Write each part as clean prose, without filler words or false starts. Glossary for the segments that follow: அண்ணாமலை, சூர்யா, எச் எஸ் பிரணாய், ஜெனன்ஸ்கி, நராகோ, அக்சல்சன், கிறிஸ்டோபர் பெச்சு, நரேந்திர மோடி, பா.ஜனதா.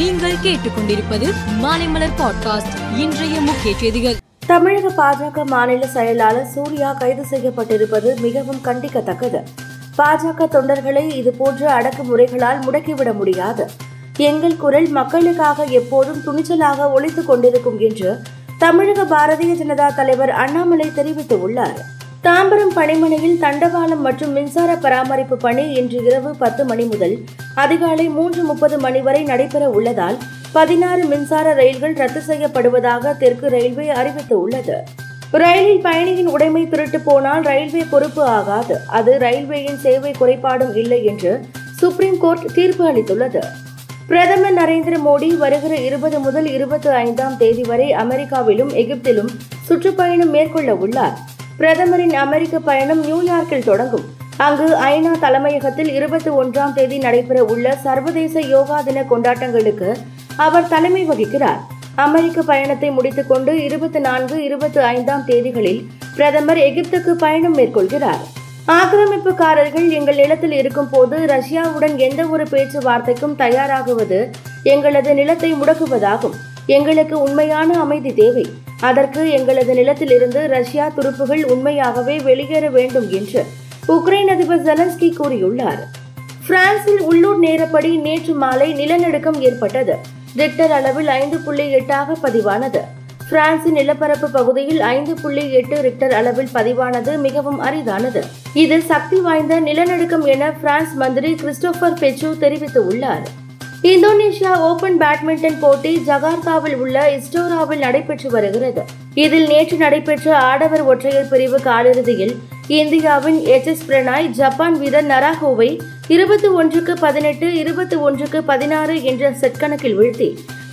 நீங்கள் கேட்டுக்கொண்டிருப்பது மாலைமலர் பாட்காஸ்ட். இன்றைய முக்கிய செய்திகள். தமிழக பாஜக மாநில செயலாளர் சூர்யா கைது செய்யப்பட்டிருப்பது மிகவும் கண்டிக்கத்தக்கது. பாஜக தொண்டர்களை இதுபோன்ற அடக்குமுறைகளால் முடக்கிவிட முடியாது. எங்கள் குரல் மக்களுக்காக எப்போதும் துணிச்சலாக ஒலித்துக் கொண்டிருக்கும் என்று தமிழக பாரதிய ஜனதா தலைவர் அண்ணாமலை தெரிவித்துள்ளார். தாம்பரம் பணிமனையில் தண்டவாளம் மற்றும் மின்சார பராமரிப்பு பணி இன்று இரவு 10 மணி முதல் அதிகாலை 3:30 மணி வரை நடைபெற உள்ளதால் 16 மின்சார ரயில்கள் ரத்து செய்யப்படுவதாக தெற்கு ரயில்வே அறிவித்துள்ளது. ரயிலில் பயணியின் உடைமை திருட்டு போனால் ரயில்வே பொறுப்பு ஆகாது, அது ரயில்வேயின் சேவை குறைபாடும் இல்லை என்று சுப்ரீம் கோர்ட் தீர்ப்பு அளித்துள்ளது. பிரதமர் நரேந்திர மோடி வருகிற 20 முதல் 25 தேதி வரை அமெரிக்காவிலும் எகிப்திலும் சுற்றுப்பயணம் மேற்கொள்ள உள்ளார். பிரதமரின் அமெரிக்க பயணம் நியூயார்க்கில் தொடங்கும். அங்கு ஐநா தலைமையகத்தில் 21ஆம் தேதி நடைபெற உள்ள சர்வதேச யோகா தின கொண்டாட்டங்களுக்கு அவர் தலைமை வகிக்கிறார். அமெரிக்க பயணத்தை முடித்துக்கொண்டு 24, 25ஆம் தேதிகளில் பிரதமர் எகிப்துக்கு பயணம் மேற்கொள்கிறார். ஆக்கிரமிப்புக்காரர்கள் எங்கள் நிலத்தில் இருக்கும் போது ரஷ்யாவுடன் எந்த ஒரு பேச்சுவார்த்தைக்கும் தயாராகுவது எங்களது நிலத்தை முடக்குவதாகும். எங்களுக்கு உண்மையான அமைதி தேவை. அதற்கு எங்களது நிலத்திலிருந்து ரஷ்யா துருப்புகள் உண்மையாகவே வெளியேற வேண்டும் என்று உக்ரைன் அதிபர் ஜெனன்ஸ்கி கூறியுள்ளார். பிரான்சில் உள்ளூர் நேரப்படி நேற்று மாலை நிலநடுக்கம் ஏற்பட்டது. ரிக்டர் அளவில் 5.8 பதிவானது. பிரான்சின் நிலப்பரப்பு பகுதியில் 5.8 ரிக்டர் அளவில் பதிவானது மிகவும் அரிதானது. இது சக்தி வாய்ந்த நிலநடுக்கம் என பிரான்ஸ் மந்திரி கிறிஸ்டோபர் பெச்சு தெரிவித்துள்ளார். இந்தோனேஷியா ஓபன் பேட்மிண்டன் போட்டி ஜகார்த்தாவில் உள்ள இஸ்டோராவில் நடைபெற்று வருகிறது. இதில் நேற்று நடைபெற்ற ஆடவர் ஒற்றையர் பிரிவு காலிறுதியில் இந்தியாவின் எச் எஸ் பிரணாய் ஜப்பான் வீரர் நராகோவை 21-18, 21-16 என்ற செட் கணக்கில் வீழ்த்தி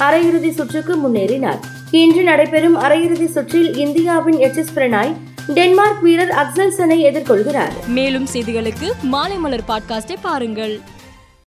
அரையிறுதி சுற்றுக்கு முன்னேறினார். இன்று நடைபெறும் அரையிறுதி சுற்றில் இந்தியாவின் எச் எஸ் பிரணாய் டென்மார்க் வீரர் அக்சல்சனை எதிர்கொள்கிறார். மேலும் செய்திகளுக்கு மாலை மலர் பாட்காஸ்டை பாருங்கள்.